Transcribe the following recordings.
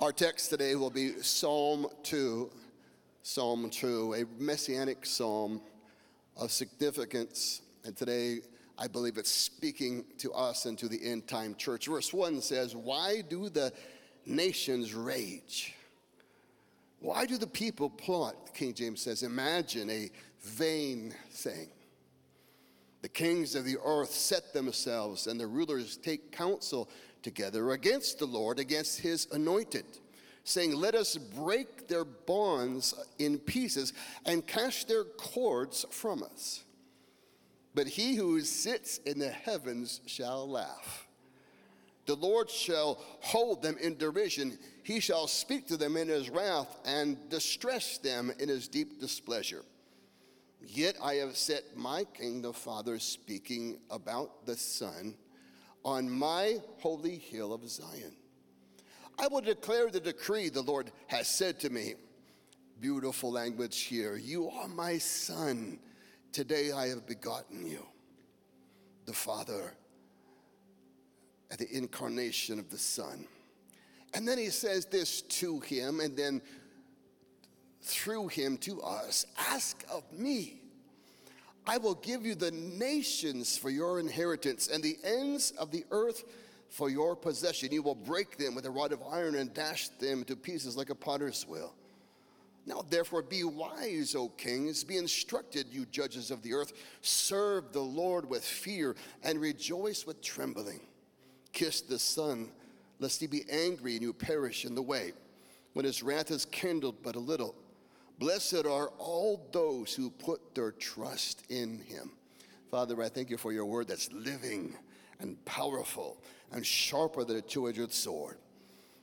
Our text today will be Psalm 2, a messianic psalm of significance. And today, I believe it's speaking to us and to the end time church. Verse 1 says, "Why do the nations rage? Why do the people plot?" King James says, "Imagine a vain thing. The kings of the earth set themselves, and the rulers take counsel together against the Lord, against his anointed, saying, let us break their bonds in pieces and cast their cords from us. But he who sits in the heavens shall laugh. The Lord shall hold them in derision. He shall speak to them in his wrath and distress them in his deep displeasure. Yet I have set my king, the Father, speaking about the Son, on my holy hill of Zion. I will declare the decree the Lord has said to me." Beautiful language here. "You are my son. Today I have begotten you." The Father at the incarnation of the Son. And then he says this to him, and then through him to us, "Ask of me. I will give you the nations for your inheritance and the ends of the earth for your possession. You will break them with a rod of iron and dash them to pieces like a potter's wheel. Now therefore be wise, O kings, be instructed, you judges of the earth. Serve the Lord with fear and rejoice with trembling. Kiss the Son, lest he be angry and you perish in the way, when his wrath is kindled but a little. Blessed are all those who put their trust in him." Father, I thank you for your word that's living and powerful and sharper than a two-edged sword.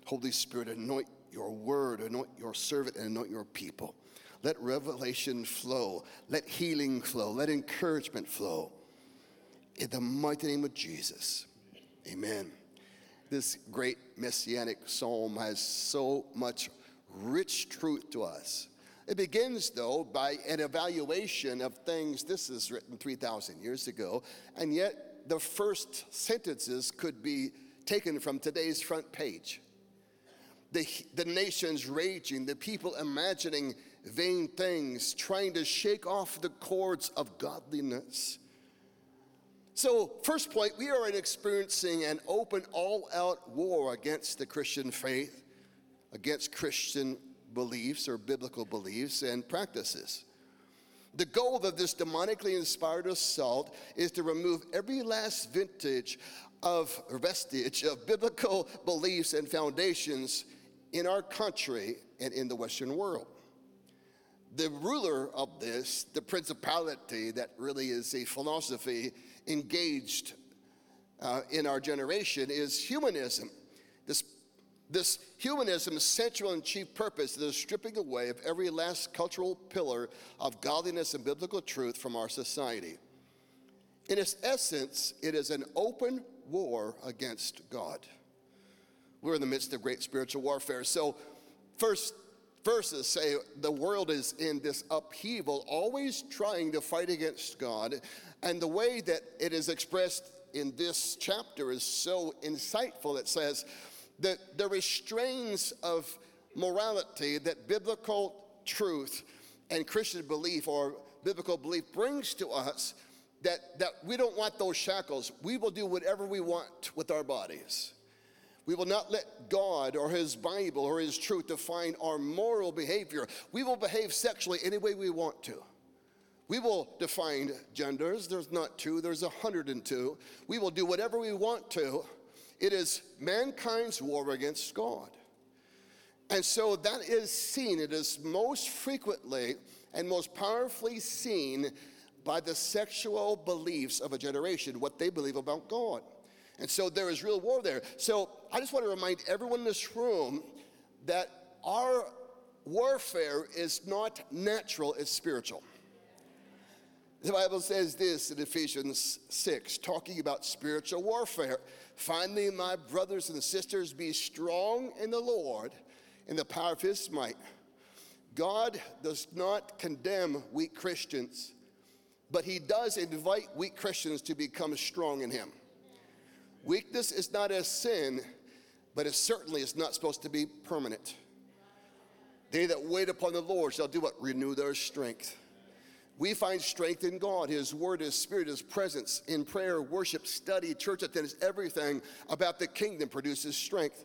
Holy Spirit, anoint your word, anoint your servant, and anoint your people. Let revelation flow. Let healing flow. Let encouragement flow. In the mighty name of Jesus. Amen. This great messianic psalm has so much rich truth to us. It begins, though, by an evaluation of things. This is written 3,000 years ago, and yet the first sentences could be taken from today's front page. The nations raging, the people imagining vain things, trying to shake off the cords of godliness. So, first point, we are experiencing an open, all-out war against the Christian faith, against Christian beliefs or biblical beliefs and practices. The goal of this demonically inspired assault is to remove every last vestige of biblical beliefs and foundations in our country and in the Western world. The ruler of this, the principality that really is a philosophy engaged in our generation, is humanism. This humanism's central and chief purpose is the stripping away of every last cultural pillar of godliness and biblical truth from our society. In its essence, it is an open war against God. We're in the midst of great spiritual warfare. So first, verses say the world is in this upheaval, always trying to fight against God. And the way that it is expressed in this chapter is so insightful. It says that the restraints of morality that biblical truth and Christian belief or biblical belief brings to us, that we don't want those shackles. We will do whatever we want with our bodies. We will not let God or his Bible or his truth define our moral behavior. We will behave sexually any way we want to. We will define genders. There's not two, there's 102. We will do whatever we want to. It is mankind's war against God. And so that is seen. It is most frequently and most powerfully seen by the sexual beliefs of a generation, what they believe about God. And so there is real war there. So I just want to remind everyone in this room that our warfare is not natural, it's spiritual. The Bible says this in Ephesians 6, talking about spiritual warfare. "Finally, my brothers and sisters, be strong in the Lord, in the power of his might." God does not condemn weak Christians, but he does invite weak Christians to become strong in him. Weakness is not a sin, but it certainly is not supposed to be permanent. They that wait upon the Lord shall do what? Renew their strength. We find strength in God. His word, His spirit, His presence in prayer, worship, study, church attendance. Everything about the kingdom produces strength.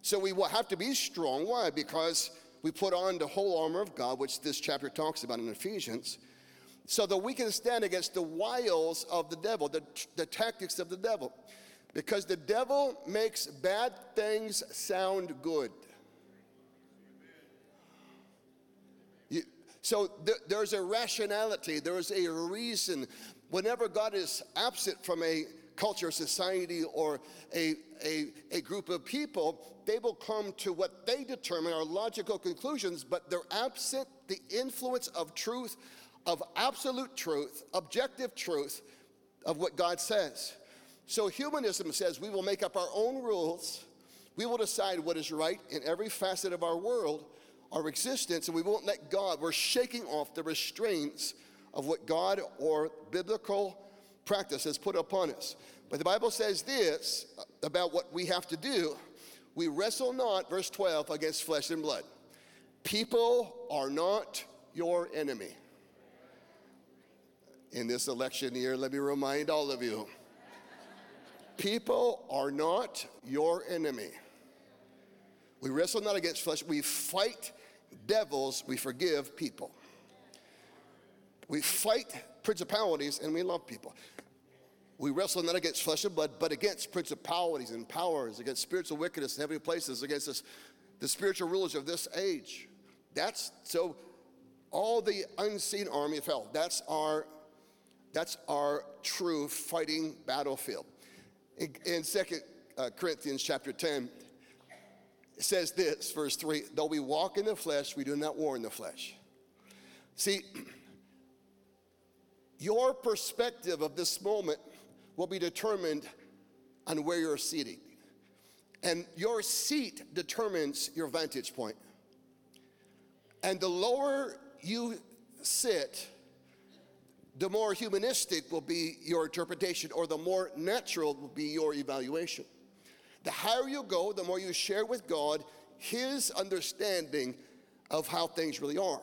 So we will have to be strong. Why? Because we put on the whole armor of God, which this chapter talks about in Ephesians, so that we can stand against the wiles of the devil, the tactics of the devil. Because the devil makes bad things sound good. So there's a rationality, there is a reason. Whenever God is absent from a culture, society, or a group of people, they will come to what they determine are logical conclusions, but they're absent the influence of truth, of absolute truth, objective truth, of what God says. So humanism says we will make up our own rules, we will decide what is right in every facet of our world, our existence, and we won't let God. We're shaking off the restraints of what God or biblical practice has put upon us. But the Bible says this about what we have to do. We wrestle not, verse 12, against flesh and blood. People are not your enemy. In this election year, let me remind all of you, people are not your enemy. We wrestle not against flesh, we fight devils, we forgive people. We fight principalities and we love people. We wrestle not against flesh and blood, but against principalities and powers, against spiritual wickedness in heavenly places, against the spiritual rulers of this age. So all the unseen army of hell. That's our true fighting battlefield. In 2 Corinthians chapter 10, it says this, verse 3, though we walk in the flesh, we do not war in the flesh. See, your perspective of this moment will be determined on where you're seated. And your seat determines your vantage point. And the lower you sit, the more humanistic will be your interpretation, or the more natural will be your evaluation. The higher you go, the more you share with God His understanding of how things really are.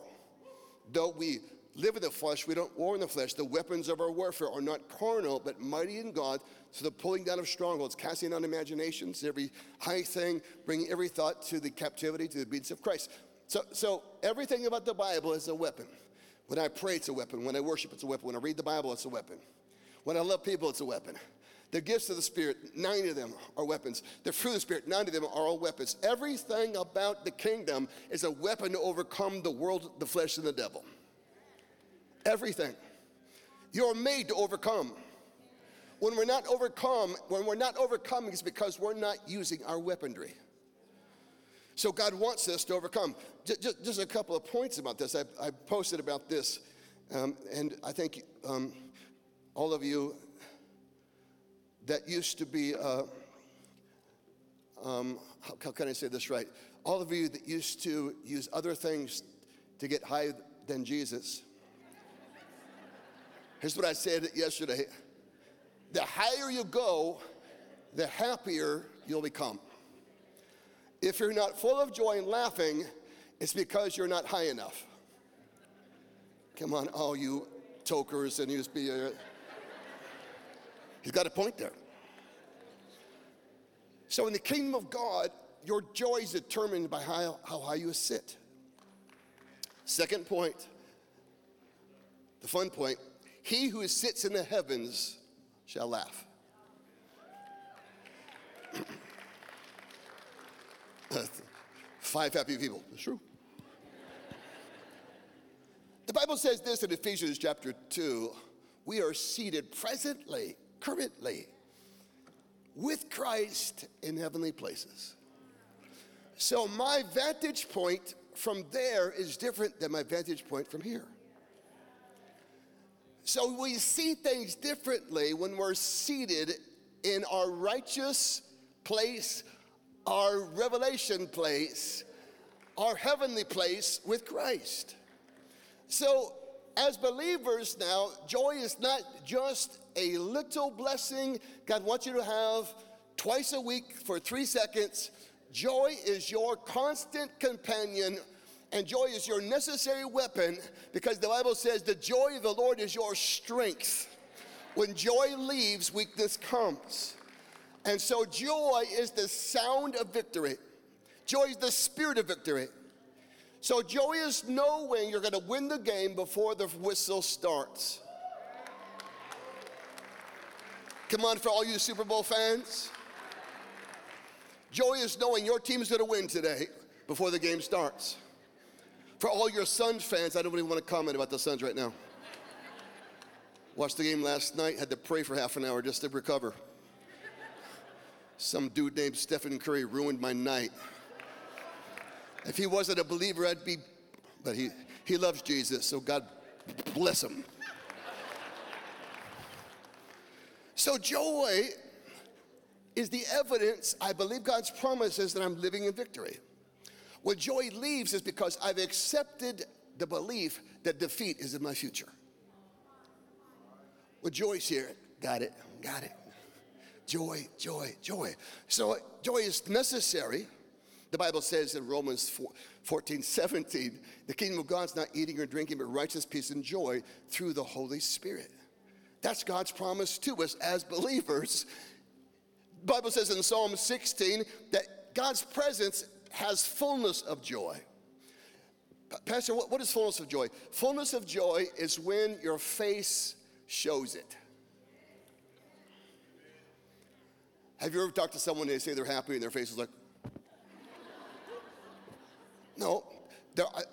Though we live in the flesh, we don't war in the flesh. The weapons of our warfare are not carnal, but mighty in God, to the pulling down of strongholds, casting down imaginations, every high thing, bringing every thought to the captivity, to the obedience of Christ. So everything about the Bible is a weapon. When I pray, it's a weapon. When I worship, it's a weapon. When I read the Bible, it's a weapon. When I love people, it's a weapon. The gifts of the Spirit, 9 of them are weapons. The fruit of the Spirit, 9 of them are all weapons. Everything about the kingdom is a weapon to overcome the world, the flesh, and the devil. Everything. You're made to overcome. When we're not overcoming, it's because we're not using our weaponry. So God wants us to overcome. Just a couple of points about this. I posted about this, and I think all of you that used to be, how can I say this right? All of you that used to use other things to get higher than Jesus. Here's what I said yesterday. The higher you go, the happier you'll become. If you're not full of joy and laughing, it's because you're not high enough. Come on, all you tokers and USB. He's got a point there. So in the kingdom of God, your joy is determined by how high you sit. Second point, the fun point, he who sits in the heavens shall laugh. Five happy people, it's true. The Bible says this in Ephesians chapter 2, we are seated presently, currently, with Christ in heavenly places. So my vantage point from there is different than my vantage point from here. So we see things differently when we're seated in our righteous place, our revelation place, our heavenly place with Christ. So as believers now, joy is not just a little blessing God wants you to have twice a week for 3 seconds. Joy is your constant companion, and joy is your necessary weapon, because the Bible says the joy of the Lord is your strength. When joy leaves, weakness comes. And so joy is the sound of victory. Joy is the spirit of victory. So joy is knowing you're going to win the game before the whistle starts. Come on, for all you Super Bowl fans. Joy is knowing your team's going to win today before the game starts. For all your Suns fans, I don't even want to comment about the Suns right now. Watched the game last night, had to pray for half an hour just to recover. Some dude named Stephen Curry ruined my night. If he wasn't a believer, I'd be, but he loves Jesus, so God bless him. So joy is the evidence I believe God's promises that I'm living in victory. When joy leaves, is because I've accepted the belief that defeat is in my future. Well, joy's here. Got it. Got it. Joy, joy, joy. So joy is necessary. The Bible says in Romans 14:17, the kingdom of God's not eating or drinking, but righteousness, peace, and joy through the Holy Spirit. That's God's promise to us as believers. The Bible says in Psalm 16 that God's presence has fullness of joy. Pastor, what is fullness of joy? Fullness of joy is when your face shows it. Have you ever talked to someone and they say they're happy and their face is like? No,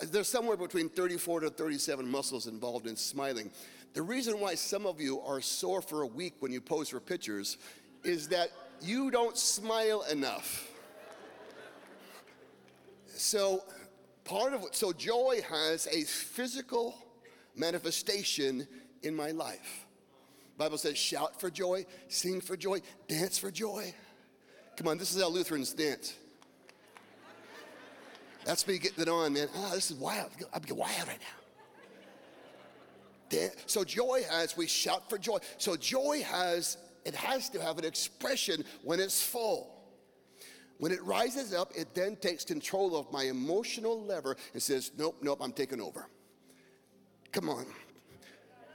there's somewhere between 34 to 37 muscles involved in smiling. The reason why some of you are sore for a week when you pose for pictures is that you don't smile enough. So joy has a physical manifestation in my life. The Bible says shout for joy, sing for joy, dance for joy. Come on, this is how Lutherans dance. That's me getting it on, man. Ah, this is wild. I'm getting wild right now. Dance. So joy has, we shout for joy. So joy has, it has to have an expression when it's full. When it rises up, it then takes control of my emotional lever and says, nope, I'm taking over. Come on.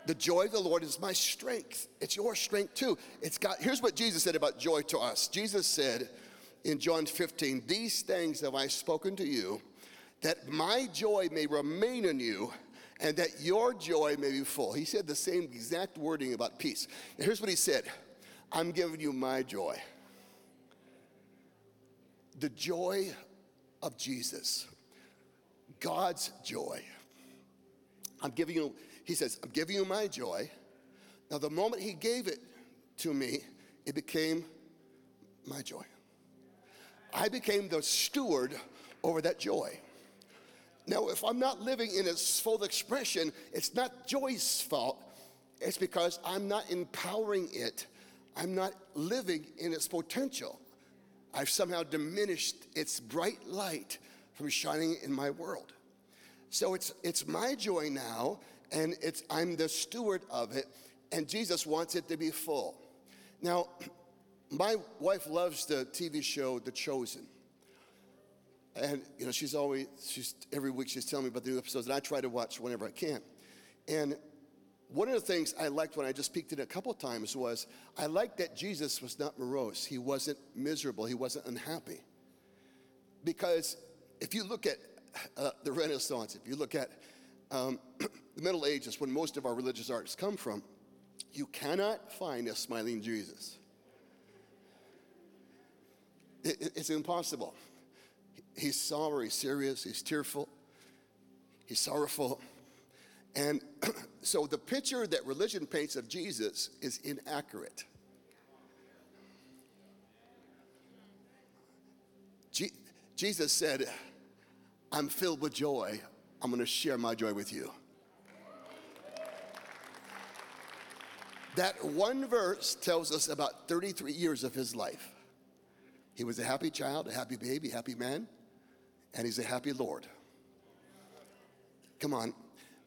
The joy of the Lord is my strength. It's your strength too. Here's what Jesus said about joy to us. Jesus said in John 15, these things have I spoken to you, that my joy may remain in you and that your joy may be full. He said the same exact wording about peace. And here's what he said, I'm giving you my joy. The joy of Jesus, God's joy. He says, I'm giving you my joy. Now, the moment he gave it to me, it became my joy. I became the steward over that joy. Now, if I'm not living in its full expression, it's not joy's fault. It's because I'm not empowering it. I'm not living in its potential. I've somehow diminished its bright light from shining in my world. So it's my joy now, and I'm the steward of it, and Jesus wants it to be full. Now, my wife loves the TV show The Chosen. And you know, every week she's telling me about the new episodes, and I try to watch whenever I can. And one of the things I liked when I just peeked at it a couple times was I liked that Jesus was not morose. He wasn't miserable. He wasn't unhappy. Because if you look at the Renaissance, if you look at the Middle Ages, when most of our religious arts come from, you cannot find a smiling Jesus. It's impossible. He's sour, he's serious, he's tearful, he's sorrowful. And so the picture that religion paints of Jesus is inaccurate. Jesus said, I'm filled with joy. I'm going to share my joy with you. That one verse tells us about 33 years of his life. He was a happy child, a happy baby, happy man, and he's a happy Lord. Come on.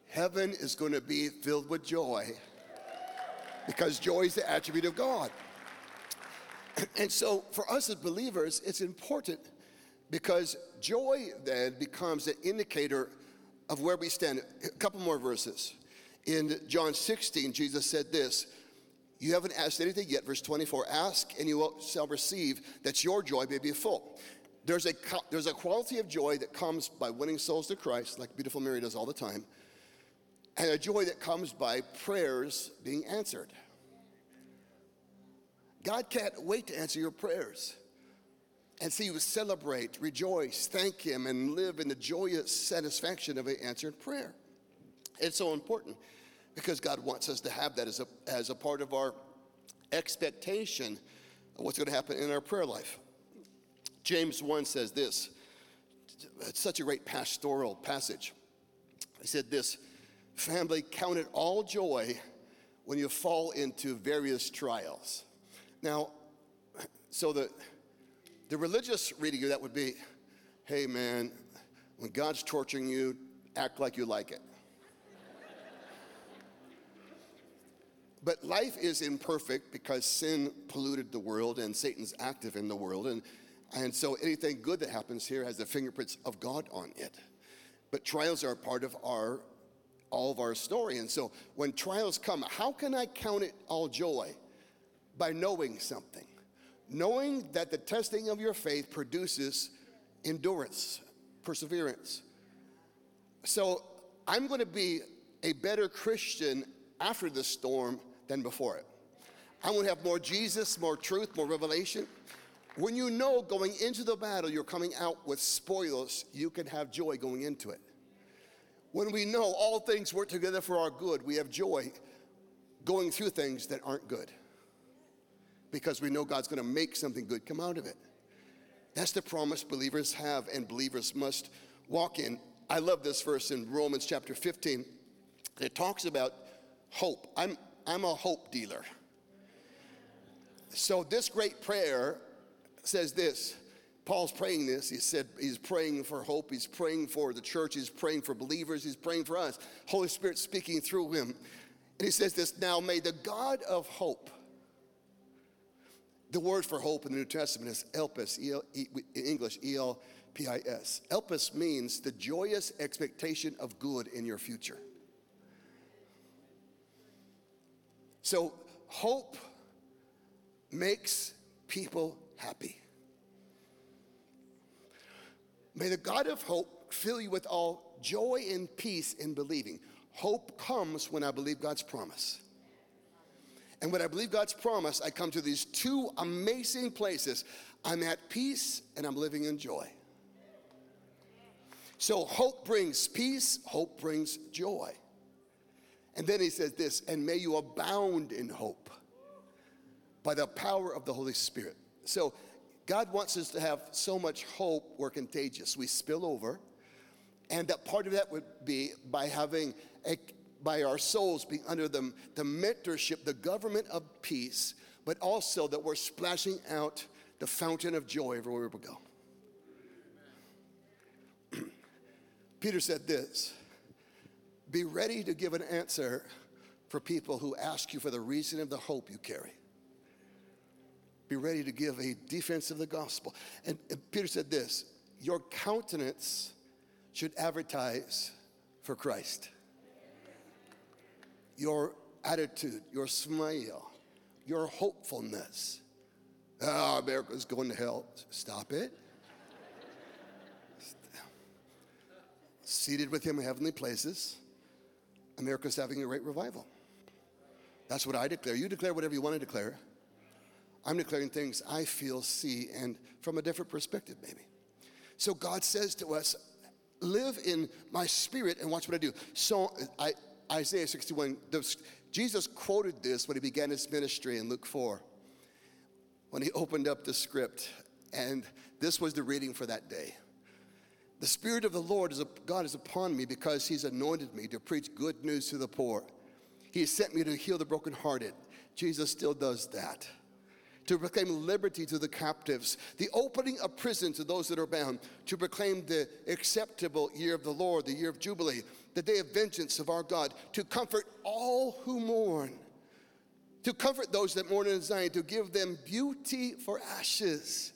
Heaven is going to be filled with joy because joy is the attribute of God. And so for us as believers, it's important because joy then becomes an indicator of where we stand. A couple more verses. In John 16, Jesus said this, "You haven't asked anything yet." Verse 24, "Ask and you shall receive, that your joy may be full." There's a quality of joy that comes by winning souls to Christ, like Beautiful Mary does all the time, and a joy that comes by prayers being answered. God can't wait to answer your prayers. And so you celebrate, rejoice, thank him, and live in the joyous satisfaction of an answered prayer. It's so important because God wants us to have that as a part of our expectation of what's going to happen in our prayer life. James 1 says this. It's such a great pastoral passage. He said this, "Family, count it all joy when you fall into various trials." Now, so the religious reading of that would be, "Hey man, when God's torturing you, act like you like it." But life is imperfect because sin polluted the world and Satan's active in the world. And so anything good that happens here has the fingerprints of God on it. But trials are a part of all of our story. And so when trials come, how can I count it all joy? By knowing something. Knowing that the testing of your faith produces endurance, perseverance. So I'm going to be a better Christian after the storm than before it. I'm going to have more Jesus, more truth, more revelation. When you know going into the battle you're coming out with spoils, you can have joy going into it. When we know all things work together for our good, we have joy going through things that aren't good, because we know God's going to make something good come out of it. That's the promise believers have and believers must walk in. I love this verse in Romans chapter 15. It talks about hope. I'm a hope dealer. So this great prayer says this. Paul's praying this. He said he's praying for hope. He's praying for the church. He's praying for believers. He's praying for us. Holy Spirit speaking through him. And he says this, "Now may the God of hope." The word for hope in the New Testament is elpis, in English, E-L-P-I-S. Elpis means the joyous expectation of good in your future. So hope makes people happy. May the God of hope fill you with all joy and peace in believing. Hope comes when I believe God's promise. And when I believe God's promise, I come to these two amazing places. I'm at peace and I'm living in joy. So hope brings peace, hope brings joy. And then he says this, "And may you abound in hope by the power of the Holy Spirit." So God wants us to have so much hope we're contagious. We spill over. And that part of that would be by having by our souls being under the mentorship, the government of peace, but also that we're splashing out the fountain of joy everywhere we go. Peter said this, "Be ready to give an answer for people who ask you for the reason of the hope you carry." Be ready to give a defense of the gospel. And Peter said this, "Your countenance should advertise for Christ." Your attitude, your smile, your hopefulness. "Oh, America's going to hell." Stop it. Seated with him in heavenly places, America's having a great revival. That's what I declare. You declare whatever you want to declare. I'm declaring things I feel, see, and from a different perspective maybe. So God says to us, live in my spirit and watch what I do. So Isaiah 61, Jesus quoted this when he began his ministry in Luke 4, when he opened up the script, and this was the reading for that day. "The Spirit of the Lord God is upon me, because he's anointed me to preach good news to the poor. He has sent me to heal the brokenhearted." Jesus still does that. "To proclaim liberty to the captives, the opening of prison to those that are bound, to proclaim the acceptable year of the Lord, the year of Jubilee, the day of vengeance of our God, to comfort all who mourn, to comfort those that mourn in Zion, to give them beauty for ashes,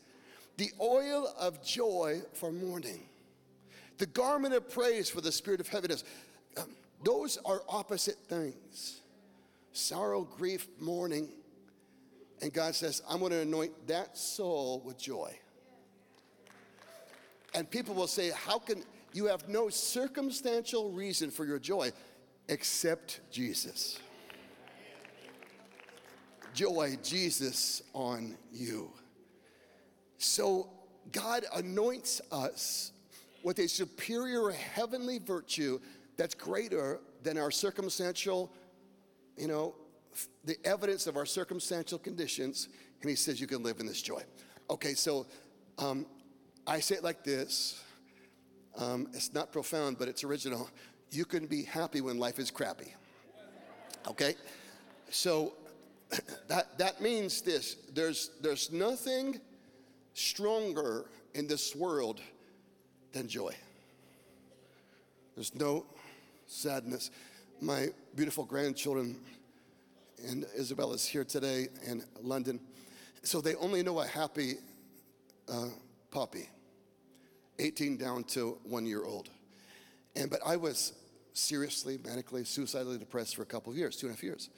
the oil of joy for mourning, the garment of praise for the spirit of heaviness. Those are opposite things. Sorrow, grief, mourning. And God says, I'm going to anoint that soul with joy. And people will say, how can you have no circumstantial reason for your joy except Jesus? Joy, Jesus on you. So God anoints us with a superior heavenly virtue that's greater than our circumstantial, the evidence of our circumstantial conditions. And he says, you can live in this joy. Okay, so I say it like this. It's not profound, but it's original. You can be happy when life is crappy. Okay? So that means this. There's nothing stronger in this world than joy. There's no sadness. My beautiful grandchildren, and Isabella's here today in London, so they only know a happy puppy, 18 down to 1 year old. But I was seriously, manically, suicidally depressed for a couple of years, 2.5 years.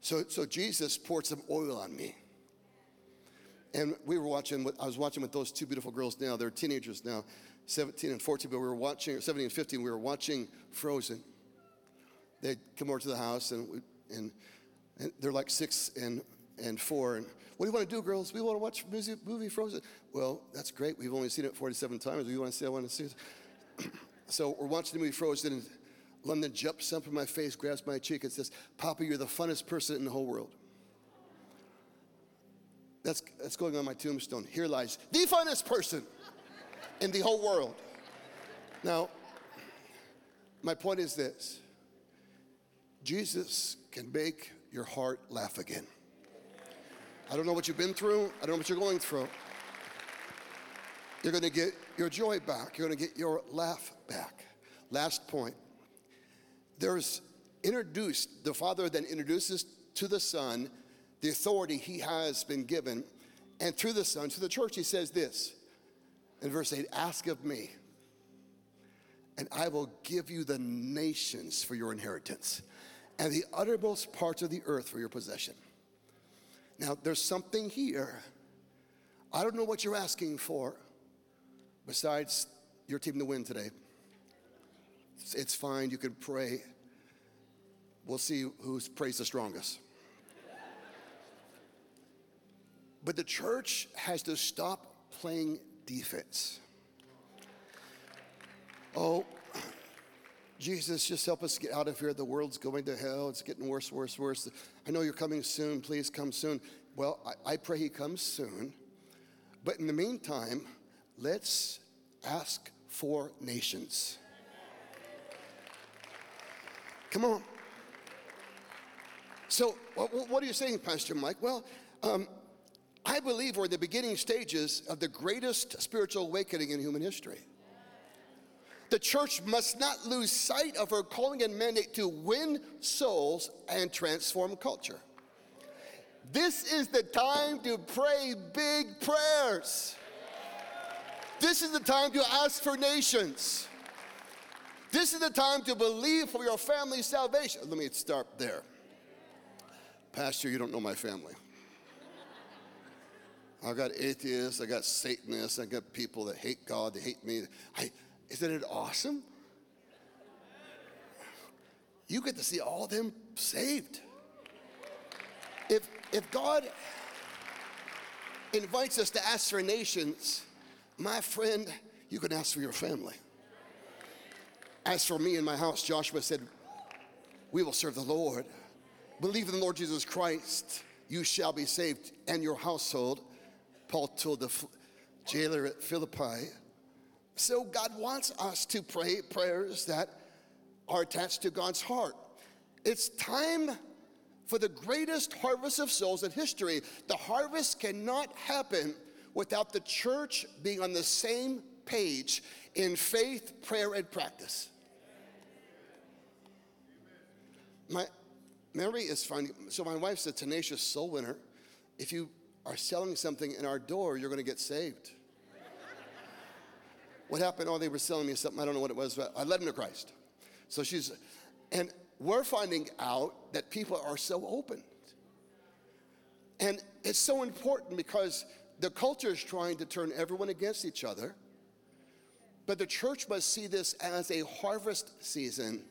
So Jesus poured some oil on me. And I was watching with those two beautiful girls now. They're teenagers now, 17 and 14, but we were watching, 17 and 15, we were watching Frozen. They'd come over to the house, and they're like 6 and 4. And what do you want to do, girls? We want to watch movie Frozen. Well, that's great. We've only seen it 47 times. I want to see it. So we're watching the movie Frozen, and London jumps up in my face, grabs my cheek, and says, "Papa, you're the funnest person in the whole world." That's going on my tombstone. Here lies the funnest person in the whole world. Now, my point is this. Jesus can make your heart laugh again. I don't know what you've been through. I don't know what you're going through. You're going to get your joy back. You're going to get your laugh back. Last point. The Father then introduces to the Son the authority he has been given. And through the Son, to the church, he says this. In verse 8, ask of me, and I will give you the nations for your inheritance, and the uttermost parts of the earth for your possession. Now, there's something here. I don't know what you're asking for, besides your team to win today. It's fine, you can pray. We'll see who prays the strongest. But the church has to stop playing defense. Oh, Jesus, just help us get out of here. The world's going to hell. It's getting worse, worse, worse. I know you're coming soon. Please come soon. Well, I pray he comes soon. But in the meantime, let's ask for nations. Come on. So what are you saying, Pastor Mike? Well, I believe we're in the beginning stages of the greatest spiritual awakening in human history. The church must not lose sight of her calling and mandate to win souls and transform culture. This is the time to pray big prayers. This is the time to ask for nations. This is the time to believe for your family's salvation. Let me start there. Pastor, you don't know my family. I got atheists, I got Satanists, I got people that hate God, they hate me. Isn't it awesome? You get to see all of them saved. If God invites us to ask for nations, my friend, you can ask for your family. As for me and my house, Joshua said, we will serve the Lord. Believe in the Lord Jesus Christ, you shall be saved, and your household. Paul told the jailer at Philippi. So God wants us to pray prayers that are attached to God's heart. It's time for the greatest harvest of souls in history. The harvest cannot happen without the church being on the same page in faith, prayer, and practice. My Mary is finding, so my wife's a tenacious soul winner. If you are selling something in our door, you're going to get saved. What happened? Oh, they were selling me something. I don't know what it was, but I led them to Christ. So she's, and we're finding out that people are so open. And it's so important because the culture is trying to turn everyone against each other. But the church must see this as a harvest season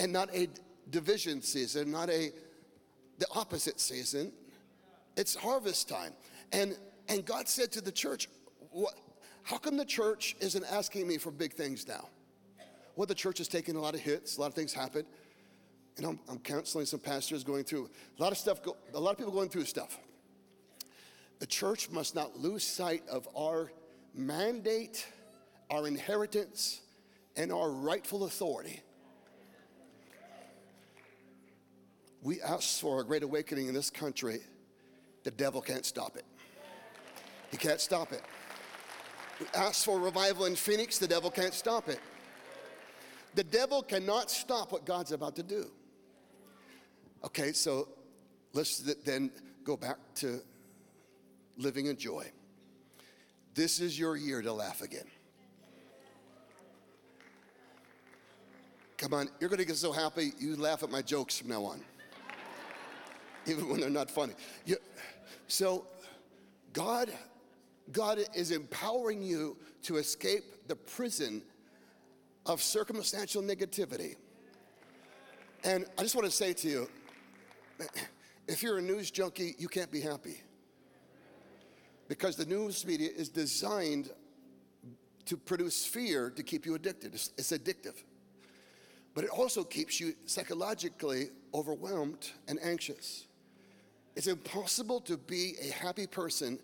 and not a division season, not the opposite season. It's harvest time. And God said to the church, what? How come the church isn't asking me for big things now? Well, the church is taking a lot of hits, a lot of things happen. And I'm counseling some pastors going through a lot of stuff, a lot of people going through stuff. The church must not lose sight of our mandate, our inheritance, and our rightful authority. We asked for a great awakening in this country. The devil can't stop it. He can't stop it. We asked for revival in Phoenix. The devil can't stop it. The devil cannot stop what God's about to do. Okay, so let's then go back to living in joy. This is your year to laugh again. Come on, you're gonna get so happy you laugh at my jokes from now on. Even when they're not funny. So God is empowering you to escape the prison of circumstantial negativity. And I just want to say to you, if you're a news junkie, you can't be happy. Because the news media is designed to produce fear to keep you addicted. It's addictive. But it also keeps you psychologically overwhelmed and anxious. It's impossible to be a happy person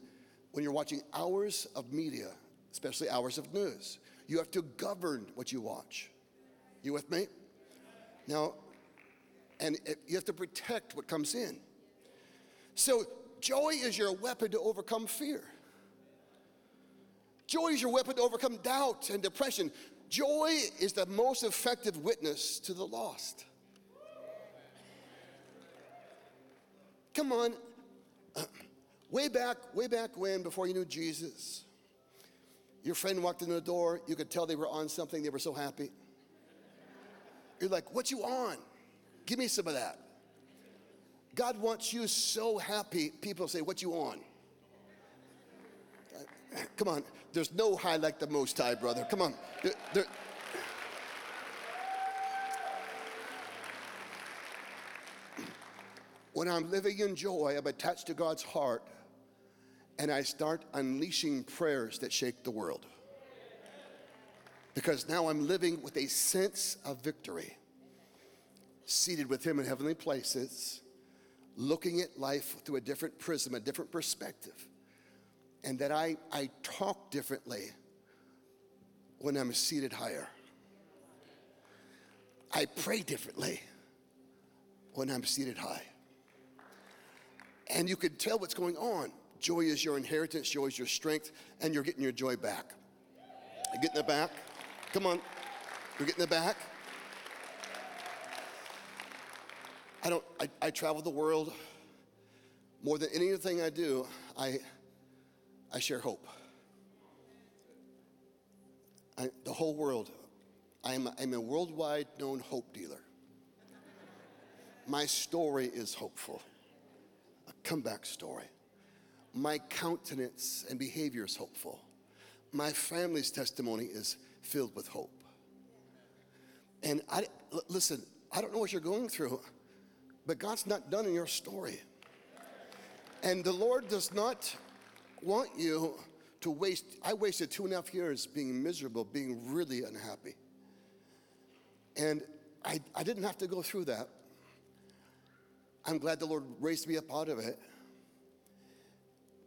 when you're watching hours of media, especially hours of news. You have to govern what you watch. You with me? Now, and you have to protect what comes in. So joy is your weapon to overcome fear. Joy is your weapon to overcome doubt and depression. Joy is the most effective witness to the lost. Come on. Way back when, before you knew Jesus, your friend walked in the door, you could tell they were on something, they were so happy. You're like, what you on? Give me some of that. God wants you so happy, people say, what you on? Come on, there's no high like the Most High, brother, come on. When I'm living in joy, I'm attached to God's heart, and I start unleashing prayers that shake the world. Because now I'm living with a sense of victory, seated with Him in heavenly places, looking at life through a different prism, a different perspective, and that I talk differently when I'm seated higher. I pray differently when I'm seated high. And you can tell what's going on. Joy is your inheritance, joy is your strength, and you're getting your joy back. You're getting it back. Come on, you're getting it back. I travel the world. More than anything I do, I share hope. The whole world, I'm a worldwide known hope dealer. My story is hopeful. A comeback story. My countenance and behavior is hopeful. My family's testimony is filled with hope. And listen, I don't know what you're going through, but God's not done in your story. And the Lord does not want you to waste. I wasted 2.5 years being miserable, being really unhappy. And I didn't have to go through that. I'm glad the Lord raised me up out of it.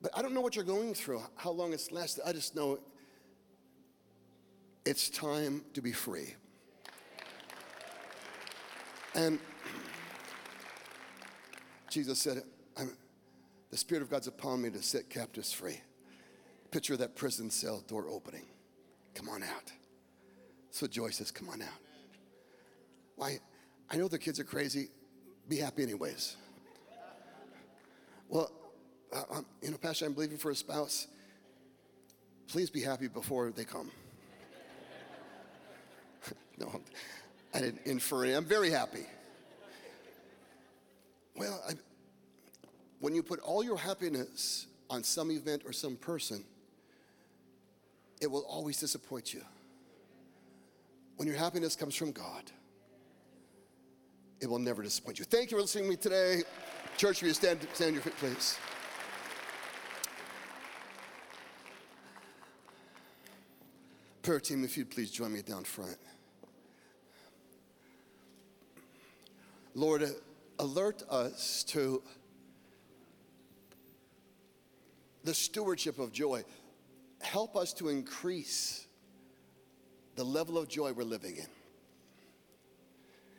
But I don't know what you're going through, how long it's lasted. I just know it's time to be free. And Jesus said, the Spirit of God's upon me to set captives free. Picture that prison cell door opening. Come on out. So Joy says, come on out. Why? I know the kids are crazy. be happy anyways. Well, Pastor, I'm believing for a spouse. Please be happy before they come. No, I didn't infer it. I'm very happy. Well, when you put all your happiness on some event or some person, it will always disappoint you. When your happiness comes from God, it will never disappoint you. Thank you for listening to me today. Church, if you stand on your feet, please. Prayer team, if you'd please join me down front. Lord, alert us to the stewardship of joy. Help us to increase the level of joy we're living in.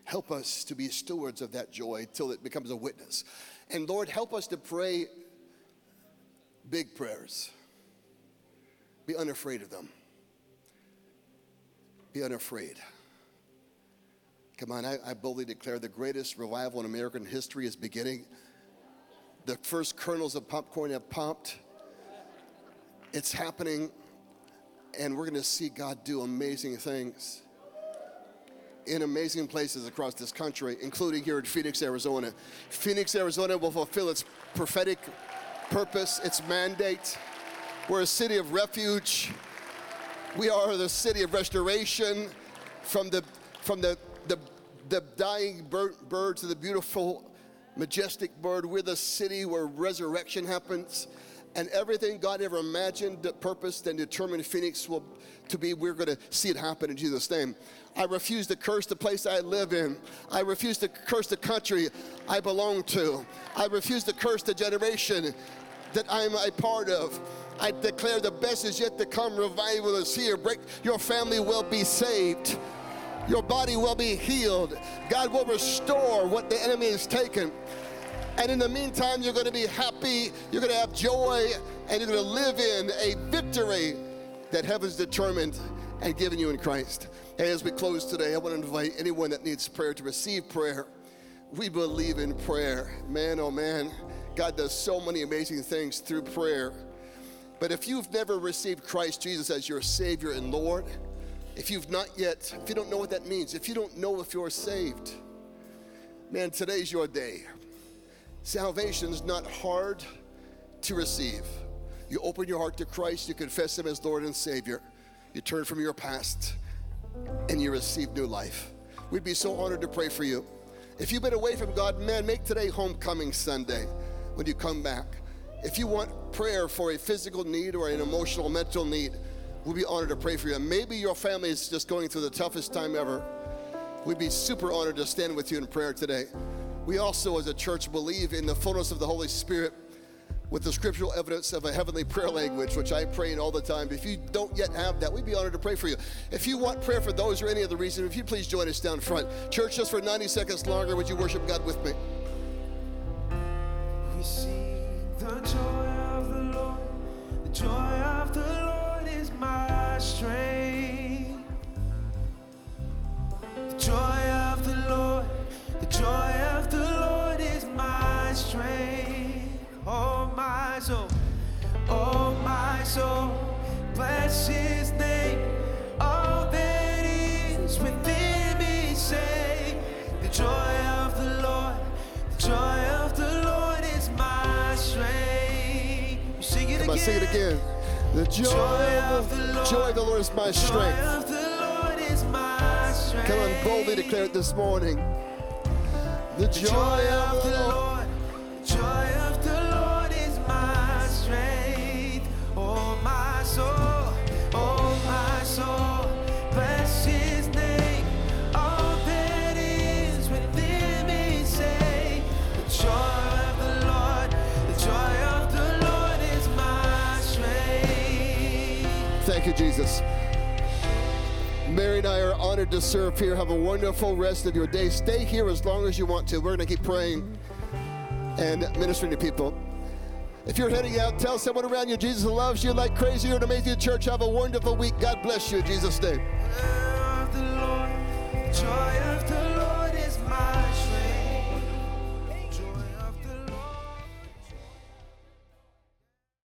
Help us to be stewards of that joy till it becomes a witness. And Lord, help us to pray big prayers. Be unafraid of them. Be unafraid. Come on, I boldly declare the greatest revival in American history is beginning. The first kernels of popcorn have popped. It's happening, and we're going to see God do amazing things in amazing places across this country, including here in Phoenix, Arizona. Phoenix, Arizona will fulfill its prophetic purpose, its mandate. We're a city of refuge. We are the city of restoration, from the dying bird to the beautiful, majestic bird. We're the city where resurrection happens. And everything God ever imagined, purposed, and determined Phoenix to be, we're going to see it happen in Jesus' name. I refuse to curse the place I live in. I refuse to curse the country I belong to. I refuse to curse the generation that I'm a part of. I declare the best is yet to come. Revival is here. Your family will be saved. Your body will be healed. God will restore what the enemy has taken. And in the meantime, you're going to be happy, you're going to have joy, and you're going to live in a victory that heaven's determined and given you in Christ. And as we close today, I want to invite anyone that needs prayer to receive prayer. We believe in prayer. Man, oh man, God does so many amazing things through prayer. But if you've never received Christ Jesus as your Savior and Lord, if you don't know what that means, if you don't know if you're saved, man, today's your day. Salvation's not hard to receive. You open your heart to Christ, you confess Him as Lord and Savior, you turn from your past, and you receive new life. We'd be so honored to pray for you. If you've been away from God, man, make today Homecoming Sunday when you come back. If you want prayer for a physical need or an emotional, mental need, we'll be honored to pray for you. And maybe your family is just going through the toughest time ever. We'd be super honored to stand with you in prayer today. We also, as a church, believe in the fullness of the Holy Spirit with the scriptural evidence of a heavenly prayer language, which I pray in all the time. If you don't yet have that, we'd be honored to pray for you. If you want prayer for those or any other reason, if you please join us down front. Church, just for 90 seconds longer, would you worship God with me? We see the joy of the Lord. The joy of the Lord is my strength. The joy of the Lord. The joy of the Lord is my strength. Oh my soul, bless His name. All that is within me, say, the joy of the Lord, the joy of the Lord is my strength. You sing it again. Come on, sing it again. The joy of the Lord is my strength. The joy of the Lord is my strength. Come on, boldly declare it this morning. The joy of the Lord, the joy of the Lord is my strength. Oh my soul, bless His name. All that is within me, say, the joy of the Lord, the joy of the Lord is my strength. Thank you, Jesus. Mary and I are honored to serve here. Have a wonderful rest of your day. Stay here as long as you want to. We're going to keep praying and ministering to people. If you're heading out, tell someone around you Jesus loves you like crazy. You're an amazing church. Have a wonderful week. God bless you in Jesus' name.